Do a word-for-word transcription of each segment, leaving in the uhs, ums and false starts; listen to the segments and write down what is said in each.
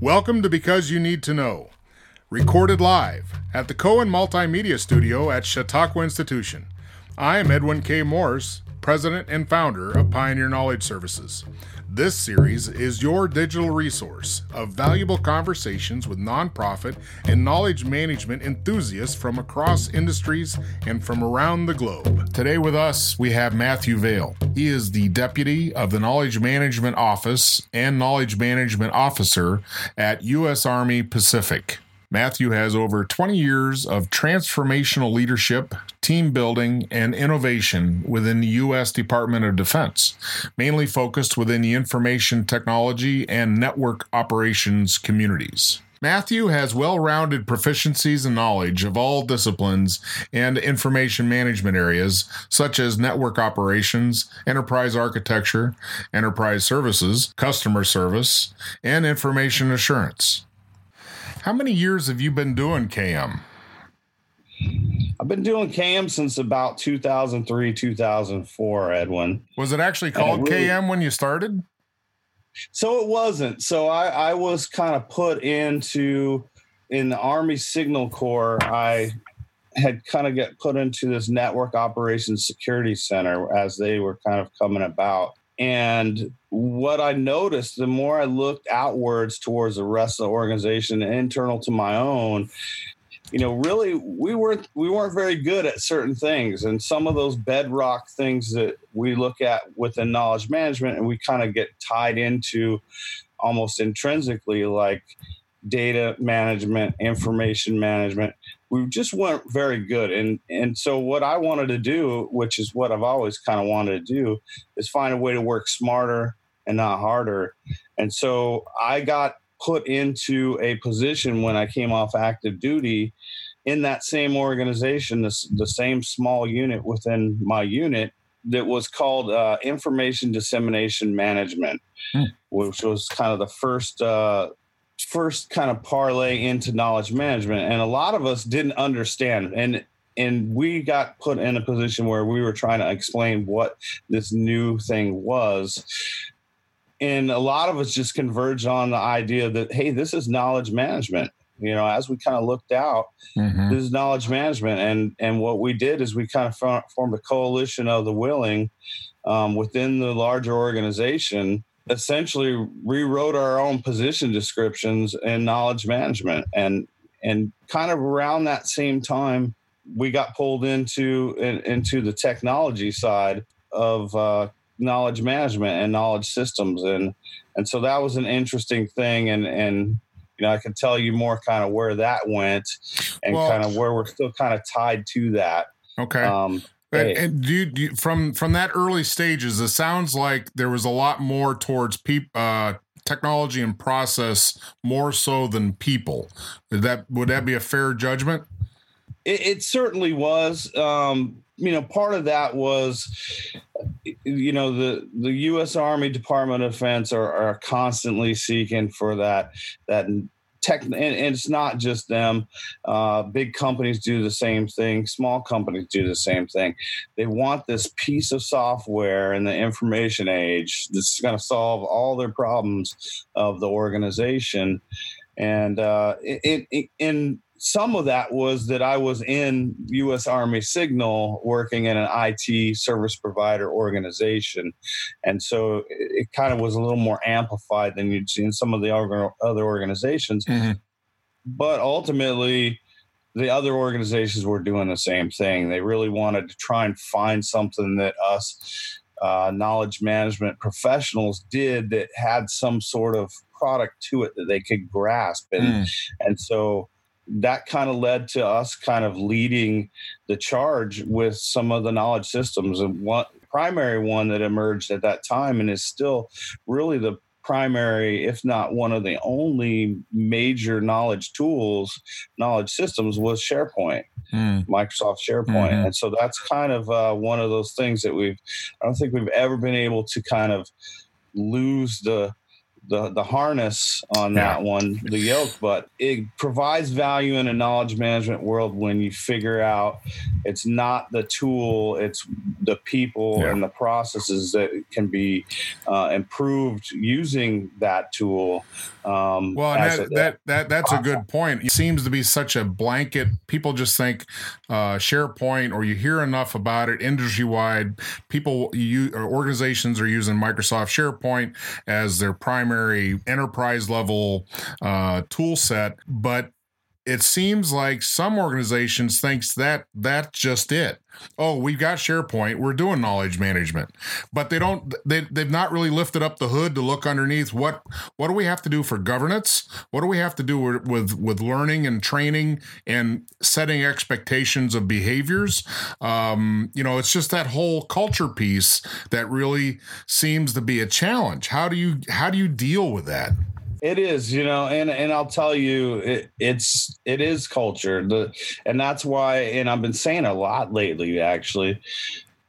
Welcome to Because You Need to Know, recorded live at the Cohen Multimedia Studio at Chautauqua Institution. I am Edwin K. Morse, President and Founder of Pioneer Knowledge Services. This series is your digital resource of valuable conversations with nonprofit and knowledge management enthusiasts from across industries and from around the globe. Today with us, we have Matthew Vale. He is the Deputy of the Knowledge Management Office and Knowledge Management Officer at U S Army Pacific. Matthew has over twenty years of transformational leadership, team building, and innovation within the U S Department of Defense, mainly focused within the information technology and network operations communities. Matthew has well-rounded proficiencies and knowledge of all disciplines and information management areas, such as network operations, enterprise architecture, enterprise services, customer service, and information assurance. How many years have you been doing K M? I've been doing K M since about two thousand three, two thousand four, Edwin. Was it actually called it really, K M when you started? So it wasn't. So I, I was kind of put into, in the Army Signal Corps, I had kind of got put into this Network Operations Security Center as they were kind of coming about. And what I noticed, the more I looked outwards towards the rest of the organization, internal to my own, you know, really we weren't we weren't very good at certain things. And some of those bedrock things that we look at within knowledge management, and we kind of get tied into almost intrinsically, like data management, information management. We just weren't very good. And and so what I wanted to do, which is what I've always kind of wanted to do, is find a way to work smarter and not harder. And so I got put into a position when I came off active duty in that same organization, the, the same small unit within my unit, that was called uh, Information Dissemination Management, hmm. which was kind of the first uh first kind of parlay into knowledge management. And a lot of us didn't understand. And and we got put in a position where we were trying to explain what this new thing was. And a lot of us just converged on the idea that, hey, this is knowledge management. You know, as we kind of looked out, mm-hmm. this is knowledge management. And, and what we did is we kind of formed a coalition of the willing um, within the larger organization, essentially rewrote our own position descriptions in knowledge management. And and kind of around that same time, we got pulled into in, into the technology side of uh, knowledge management and knowledge systems. And and so that was an interesting thing. And, and you know, I can tell you more kind of where that went and well, kind of where we're still kind of tied to that. Okay. Um, And, and do you, do you, from from that early stages, it sounds like there was a lot more towards peop, uh, technology and process more so than people. Is that would that be a fair judgment? It, it certainly was. Um, you know, part of that was, you know, the the U S Army Department of Defense are, are constantly seeking for that that. Tech, and, and it's not just them. Uh, big companies do the same thing. Small companies do the same thing. They want this piece of software in the information age that's going to solve all their problems of the organization. And uh, it, it, in some of that was that I was in U S Army Signal working in an I T service provider organization. And so it, it kind of was a little more amplified than you'd see in some of the other organizations. Mm-hmm. But ultimately, the other organizations were doing the same thing. They really wanted to try and find something that us uh, knowledge management professionals did that had some sort of product to it that they could grasp. And, mm. and so that kind of led to us kind of leading the charge with some of the knowledge systems. And one primary one that emerged at that time and is still really the primary, if not one of the only major knowledge tools, knowledge systems, was SharePoint, mm. Microsoft SharePoint. Mm-hmm. And so that's kind of uh, one of those things that we've, I don't think we've ever been able to kind of lose the the, the harness on yeah. that one, the yoke, but it provides value in a knowledge management world when you figure out it's not the tool, it's the people yeah. and the processes that can be uh, improved using that tool. Um, well, and that, a, that, that that's uh, a good point. It seems to be such a blanket. People just think uh, SharePoint, or you hear enough about it industry-wide. People, you, or organizations are using Microsoft SharePoint as their primary enterprise-level uh, tool set, but it seems like some organizations thinks that that's just it. Oh, we've got SharePoint. We're doing knowledge management, but they don't. They they've not really lifted up the hood to look underneath. What what do we have to do for governance? What do we have to do with with learning and training and setting expectations of behaviors? Um, you know, it's just that whole culture piece that really seems to be a challenge. How do you how do you deal with that? It is, you know, and, and I'll tell you, it, it's it is culture, the, and that's why. And I've been saying a lot lately, actually.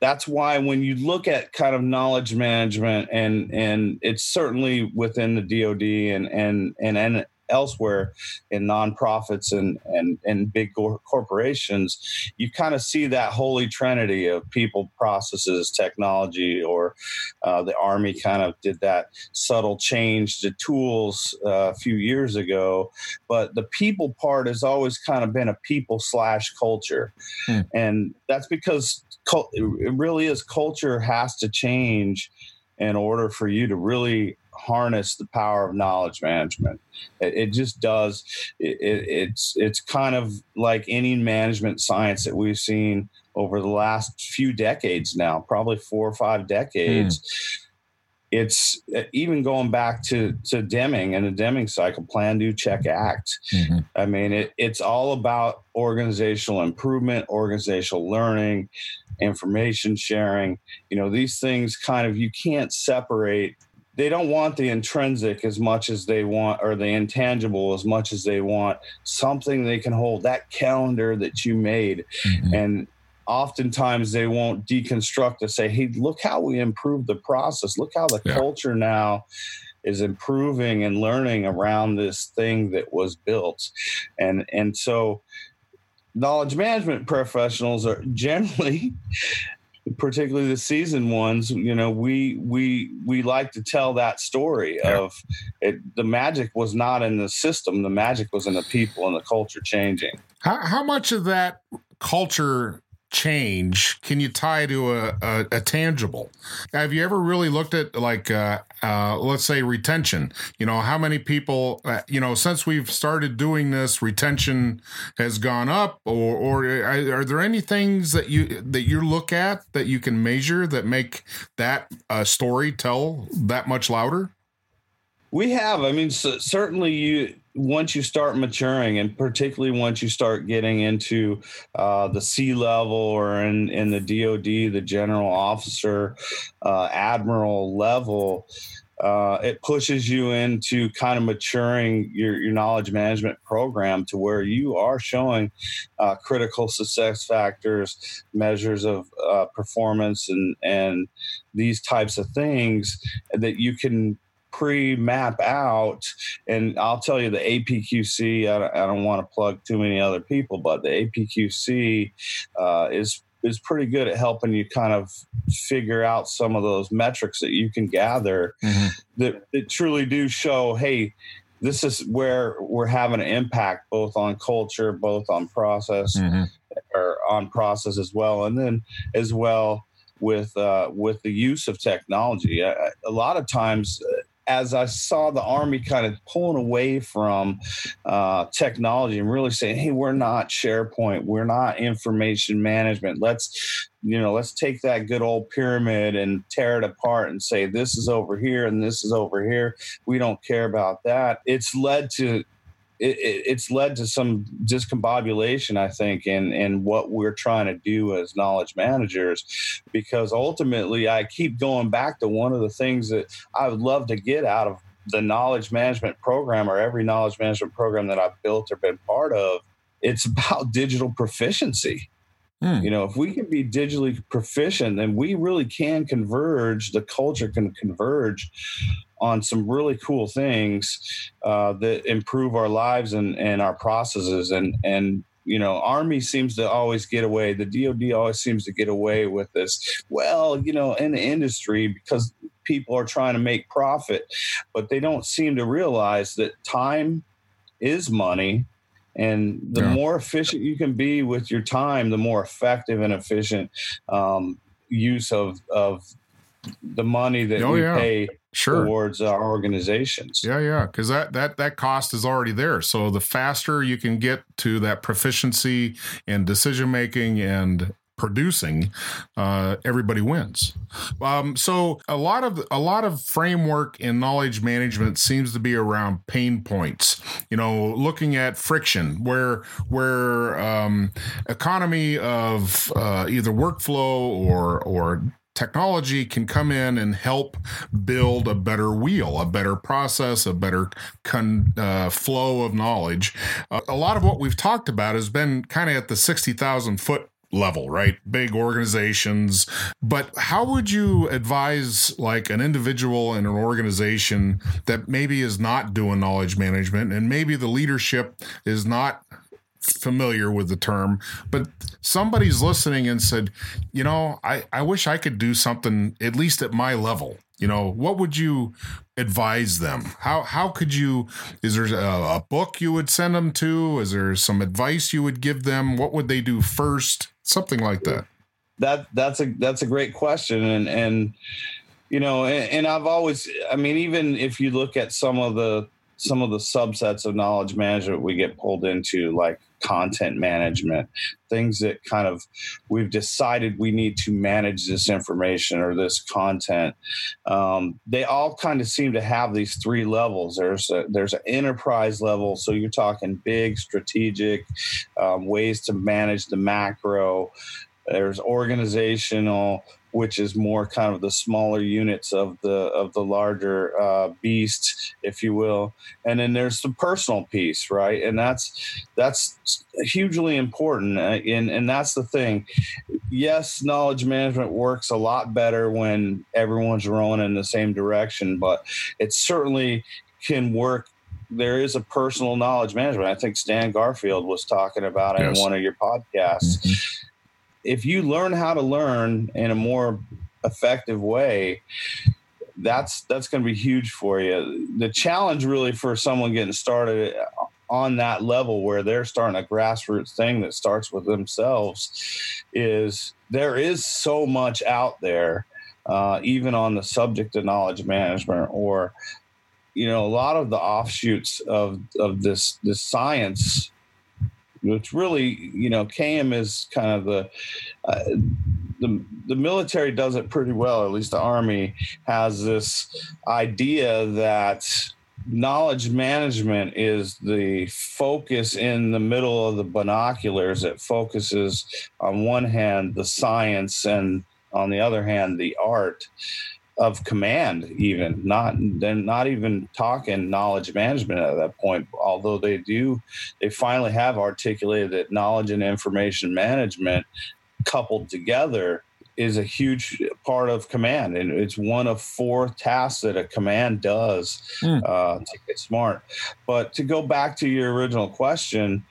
That's why when you look at kind of knowledge management, and and it's certainly within the D O D and and and and elsewhere in nonprofits and and and big corporations, you kind of see that holy trinity of people, processes, technology, or uh, the Army kind of did that subtle change to tools uh, a few years ago. But the people part has always kind of been a people slash culture. Hmm. And that's because cult- it really is culture has to change in order for you to really harness the power of knowledge management. It, it just does. It, it, it's it's kind of like any management science that we've seen over the last few decades now, probably four or five decades. Mm. It's even going back to, to Deming and the Deming cycle, plan, do, check, act. Mm-hmm. I mean, it, it's all about organizational improvement, organizational learning, information sharing. You know, these things kind of, you can't separate. They don't want the intrinsic as much as they want, or the intangible as much as they want something they can hold, that calendar that you made. Mm-hmm. And oftentimes they won't deconstruct to say, hey, look how we improved the process. Look how the yeah. culture now is improving and learning around this thing that was built. And, and so knowledge management professionals are generally, particularly the seasoned ones, you know, we we we like to tell that story yeah. of it, the magic was not in the system. The magic was in the people and the culture changing. How, how much of that culture change can you tie to a, a, a tangible? Have you ever really looked at, like, uh, uh, let's say retention? You know, how many people, uh, you know, since we've started doing this, retention has gone up, or, or are, are there any things that you, that you look at that you can measure that make that uh, story tell that much louder? We have. I mean, so certainly you, once you start maturing, and particularly once you start getting into uh, the C-level or in, in the D O D, the general officer, uh, admiral level, uh, it pushes you into kind of maturing your, your knowledge management program to where you are showing uh, critical success factors, measures of uh, performance, and, and these types of things that you can pre-map out. And I'll tell you, the A P Q C, I don't, I don't want to plug too many other people, but the A P Q C uh, is is pretty good at helping you kind of figure out some of those metrics that you can gather mm-hmm. that, that truly do show, hey, this is where we're having an impact, both on culture, both on process, mm-hmm. or on process as well, and then as well with uh, with the use of technology. I, a lot of times, as I saw the Army kind of pulling away from uh, technology and really saying, hey, we're not SharePoint, we're not information management. Let's, you know, let's take that good old pyramid and tear it apart and say, this is over here and this is over here. We don't care about that. It's led to It, it, it's led to some discombobulation, I think, in, in what we're trying to do as knowledge managers, because ultimately I keep going back to one of the things that I would love to get out of the knowledge management program, or every knowledge management program that I've built or been part of. It's about digital proficiency. You know, if we can be digitally proficient, then we really can converge, the culture can converge on some really cool things uh, that improve our lives and, and our processes. And, and, you know, Army seems to always get away. The D O D always seems to get away with this. Well, you know, in the industry, because people are trying to make profit, but they don't seem to realize that time is money. And the yeah. more efficient you can be with your time, the more effective and efficient um, use of of the money that oh, we yeah. pay sure. towards our organizations. Yeah, yeah, because that, that, that cost is already there. So the faster you can get to that proficiency and decision-making and producing, uh, everybody wins. Um, so a lot of a lot of framework in knowledge management seems to be around pain points. You know, looking at friction, where where um, economy of uh, either workflow or or technology can come in and help build a better wheel, a better process, a better con, uh, flow of knowledge. Uh, a lot of what we've talked about has been kind of at the sixty thousand foot level, right? Big organizations. But how would you advise like an individual in an organization that maybe is not doing knowledge management and maybe the leadership is not familiar with the term, but somebody's listening and said, you know, I, I wish I could do something at least at my level. You know, what would you advise them? How how could you, is there a, a book you would send them to? Is there some advice you would give them? What would they do first? Something like that. That that's a, that's a great question. And, and, you know, and, and I've always, I mean, even if you look at some of the, some of the subsets of knowledge management we get pulled into, like content management, things that kind of we've decided we need to manage this information or this content. Um, they all kind of seem to have these three levels. There's a, there's an enterprise level. So you're talking big strategic um, ways to manage the macro. There's organizational, which is more kind of the smaller units of the of the larger uh, beast, if you will. And then there's the personal piece, right? And that's that's hugely important. And, and that's the thing. Yes, knowledge management works a lot better when everyone's rowing in the same direction, but it certainly can work. There is a personal knowledge management. I think Stan Garfield was talking about it yes. in one of your podcasts. Mm-hmm. If you learn how to learn in a more effective way, that's that's going to be huge for you. The challenge really for someone getting started on that level where they're starting a grassroots thing that starts with themselves is there is so much out there, uh, even on the subject of knowledge management or, you know, a lot of the offshoots of, of this, this science. It's really, you know, K M is kind of the, uh, the the military does it pretty well, at least the Army has this idea that knowledge management is the focus in the middle of the binoculars. It focuses on one hand the science and on the other hand the art of command, even not they're not even talking knowledge management at that point, although they do they finally have articulated that knowledge and information management coupled together is a huge part of command, and it's one of four tasks that a command does mm. uh, to get smart. But to go back to your original question,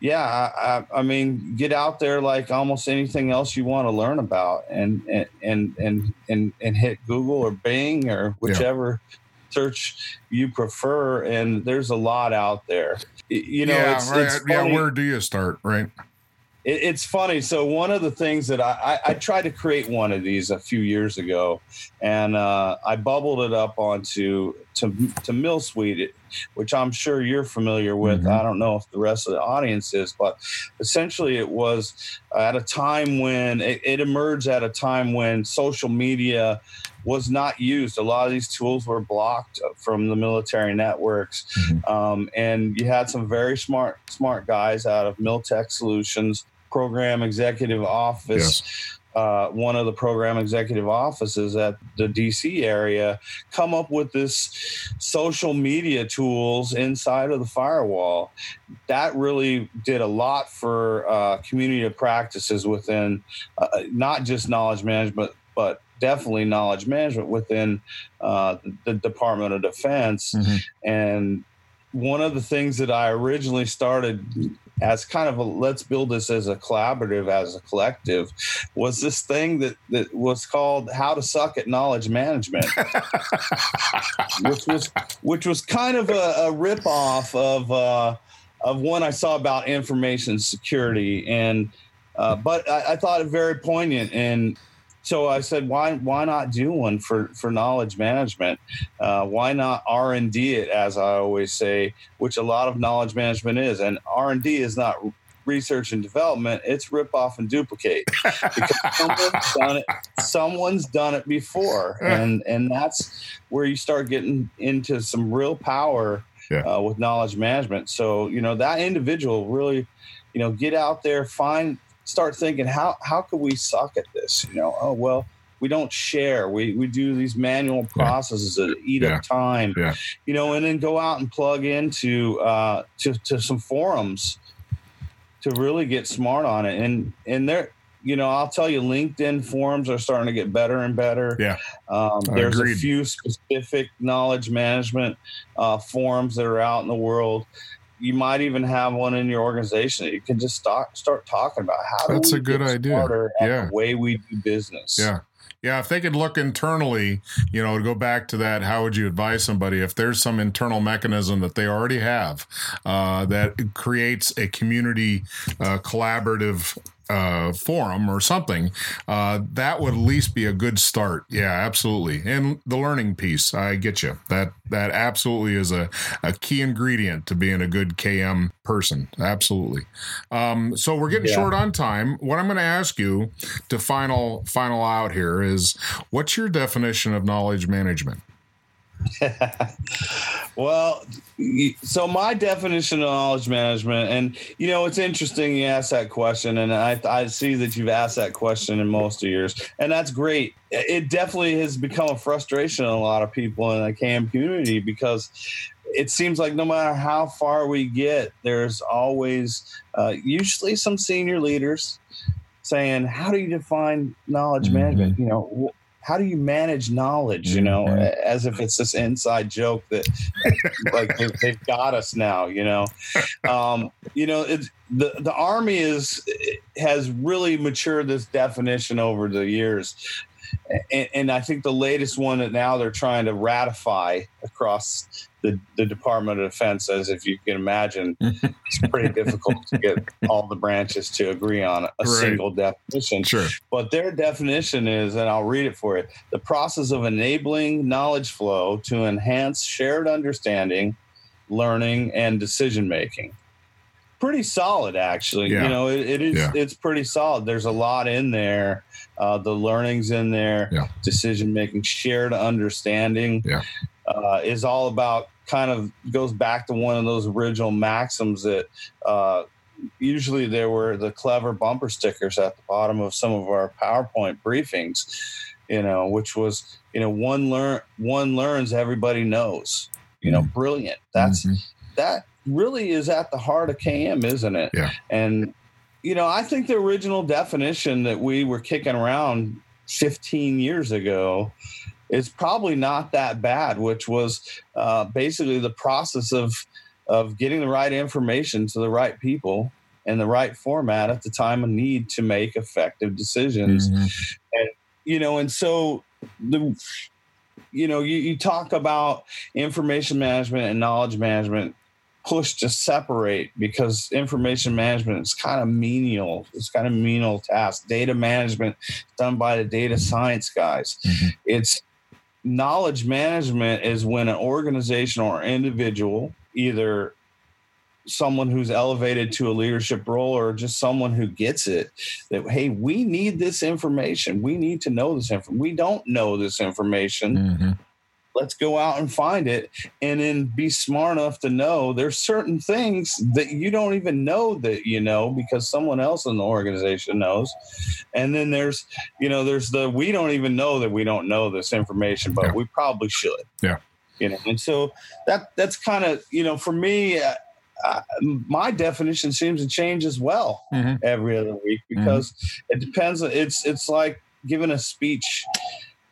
yeah, I, I mean, get out there like almost anything else you want to learn about, and and and and and hit Google or Bing or whichever yeah. search you prefer. And there's a lot out there. You know, yeah, it's, right. it's funny. Yeah, where do you start, right? It, it's funny. So one of the things that I, I I tried to create one of these a few years ago, and uh, I bubbled it up onto to to MilSuite. It, which I'm sure you're familiar with. Mm-hmm. I don't know if the rest of the audience is, but essentially it was at a time when it, it emerged at a time when social media was not used. A lot of these tools were blocked from the military networks. Mm-hmm. Um, and you had some very smart, smart guys out of MilTech Solutions, Program Executive Office, yes. Uh, one of the program executive offices at the D C area, come up with this social media tools inside of the firewall. That really did a lot for uh, community of practices within uh, not just knowledge management, but definitely knowledge management within uh, the Department of Defense. Mm-hmm. And one of the things that I originally started as kind of a, let's build this as a collaborative, as a collective, was this thing that, that was called How to Suck at Knowledge Management, which was which was kind of a, a ripoff of uh, of one I saw about information security. And uh, but I, I thought it very poignant. And so I said, why why not do one for, for knowledge management? Uh, why not R and D it, as I always say, which a lot of knowledge management is. And R and D is not research and development. It's rip off and duplicate. Because someone's done it, someone's done it before. And, and that's where you start getting into some real power yeah. uh, with knowledge management. So, you know, that individual really, you know, get out there, find... start thinking, how how could we suck at this? You know, oh, well, we don't share. We we do these manual processes yeah. that eat yeah. up time, yeah. you know, and then go out and plug into uh, to, to some forums to really get smart on it. And, and there, you know, I'll tell you, LinkedIn forums are starting to get better and better. Yeah, um, There's agreed. a few specific knowledge management uh, forums that are out in the world. You might even have one in your organization that you can just start, start talking about how do That's we a good get idea. smarter at yeah. the way we do business. Yeah. Yeah, if they could look internally, you know, to go back to that, how would you advise somebody? If there's some internal mechanism that they already have uh, that creates a community uh, collaborative uh, forum or something, uh, that would at least be a good start. Yeah, absolutely. And the learning piece, I get you. That that absolutely is a, a key ingredient to being a good K M person. Absolutely. Um, so we're getting yeah. short on time. What I'm going to ask you to final final out here is, what's your definition of knowledge management? Well, so my definition of knowledge management, and you know, it's interesting you asked that question, and I, I see that you've asked that question in most of yours, and that's great. It definitely has become a frustration in a lot of people in the K M community, because it seems like no matter how far we get, there's always uh, usually some senior leaders saying, how do you define knowledge mm-hmm. management? You know, how do you manage knowledge, you know, mm-hmm. as if it's this inside joke that like they've, they've got us now, you know, um, you know, it's, the, the Army is has really matured this definition over the years. And, and I think the latest one that now they're trying to ratify across the, the Department of Defense, as if you can imagine, it's pretty difficult to get all the branches to agree on a right. single definition. Sure. But their definition is, and I'll read it for you, the process of enabling knowledge flow to enhance shared understanding, learning, and decision-making. Pretty solid, actually. Yeah. You know, it, it is. Yeah. It's pretty solid. There's a lot in there. Uh, the learning's in there. Yeah. Decision making, shared understanding yeah. uh, is all about kind of goes back to one of those original maxims that uh, usually there were the clever bumper stickers at the bottom of some of our PowerPoint briefings. You know, which was you know one learn one learns, everybody knows. You know, brilliant. That's mm-hmm. that. really is at the heart of K M, isn't it? Yeah. And, you know, I think the original definition that we were kicking around fifteen years ago is probably not that bad, which was uh, basically the process of of getting the right information to the right people in the right format at the time of need to make effective decisions. Mm-hmm. And, you know, and so the, you know, you, you talk about information management and knowledge management push to separate, because information management is kind of menial. It's kind of menial task. Data management done by the data science guys. Mm-hmm. It's knowledge management is when an organization or individual, either someone who's elevated to a leadership role or just someone who gets it, that, hey, we need this information. We need to know this information. We don't know this information. Mm-hmm. Let's go out and find it, and then be smart enough to know there's certain things that you don't even know that you know because someone else in the organization knows. And then there's, you know, there's the we don't even know that we don't know this information, but yeah. we probably should. Yeah. You know, and so that that's kind of, you know, for me, uh, uh, my definition seems to change as well mm-hmm. every other week because mm-hmm. it depends. It's it's like giving a speech.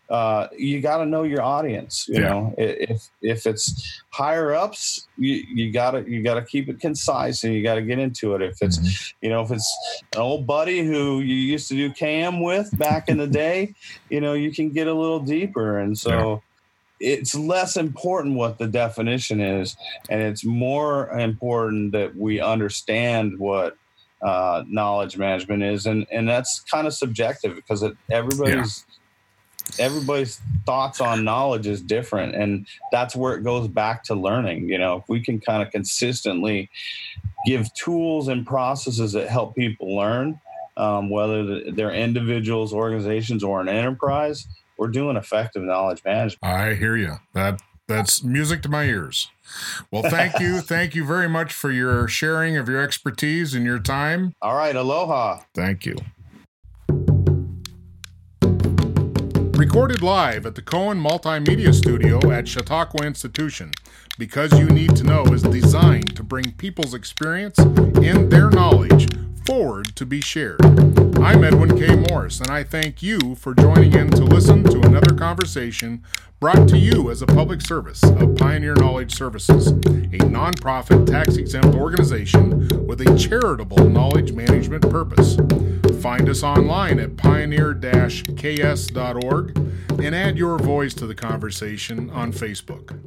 uh, you got to know your audience. You yeah. know, if if it's higher ups, you, you gotta you gotta keep it concise and you gotta get into it. If it's mm-hmm. you know, if it's an old buddy who you used to do C A M with back in the day, you know, you can get a little deeper. And so yeah. it's less important what the definition is, and it's more important that we understand what uh, knowledge management is, and and that's kind of subjective because it, everybody's. Yeah. Everybody's thoughts on knowledge is different, and that's where it goes back to learning. You know, if we can kind of consistently give tools and processes that help people learn, um, whether they're individuals, organizations, or an enterprise, we're doing effective knowledge management. I hear you. That that's music to my ears. Well, thank you. Thank you very much for your sharing of your expertise and your time. All right. Aloha. Thank you. Recorded live at the Cohen Multimedia Studio at Chautauqua Institution, Because You Need to Know is designed to bring people's experience and their knowledge forward to be shared. I'm Edwin K. Morse, and I thank you for joining in to listen to another conversation brought to you as a public service of Pioneer Knowledge Services, a nonprofit tax-exempt organization with a charitable knowledge management purpose. Find us online at pioneer dash k s dot org and add your voice to the conversation on Facebook.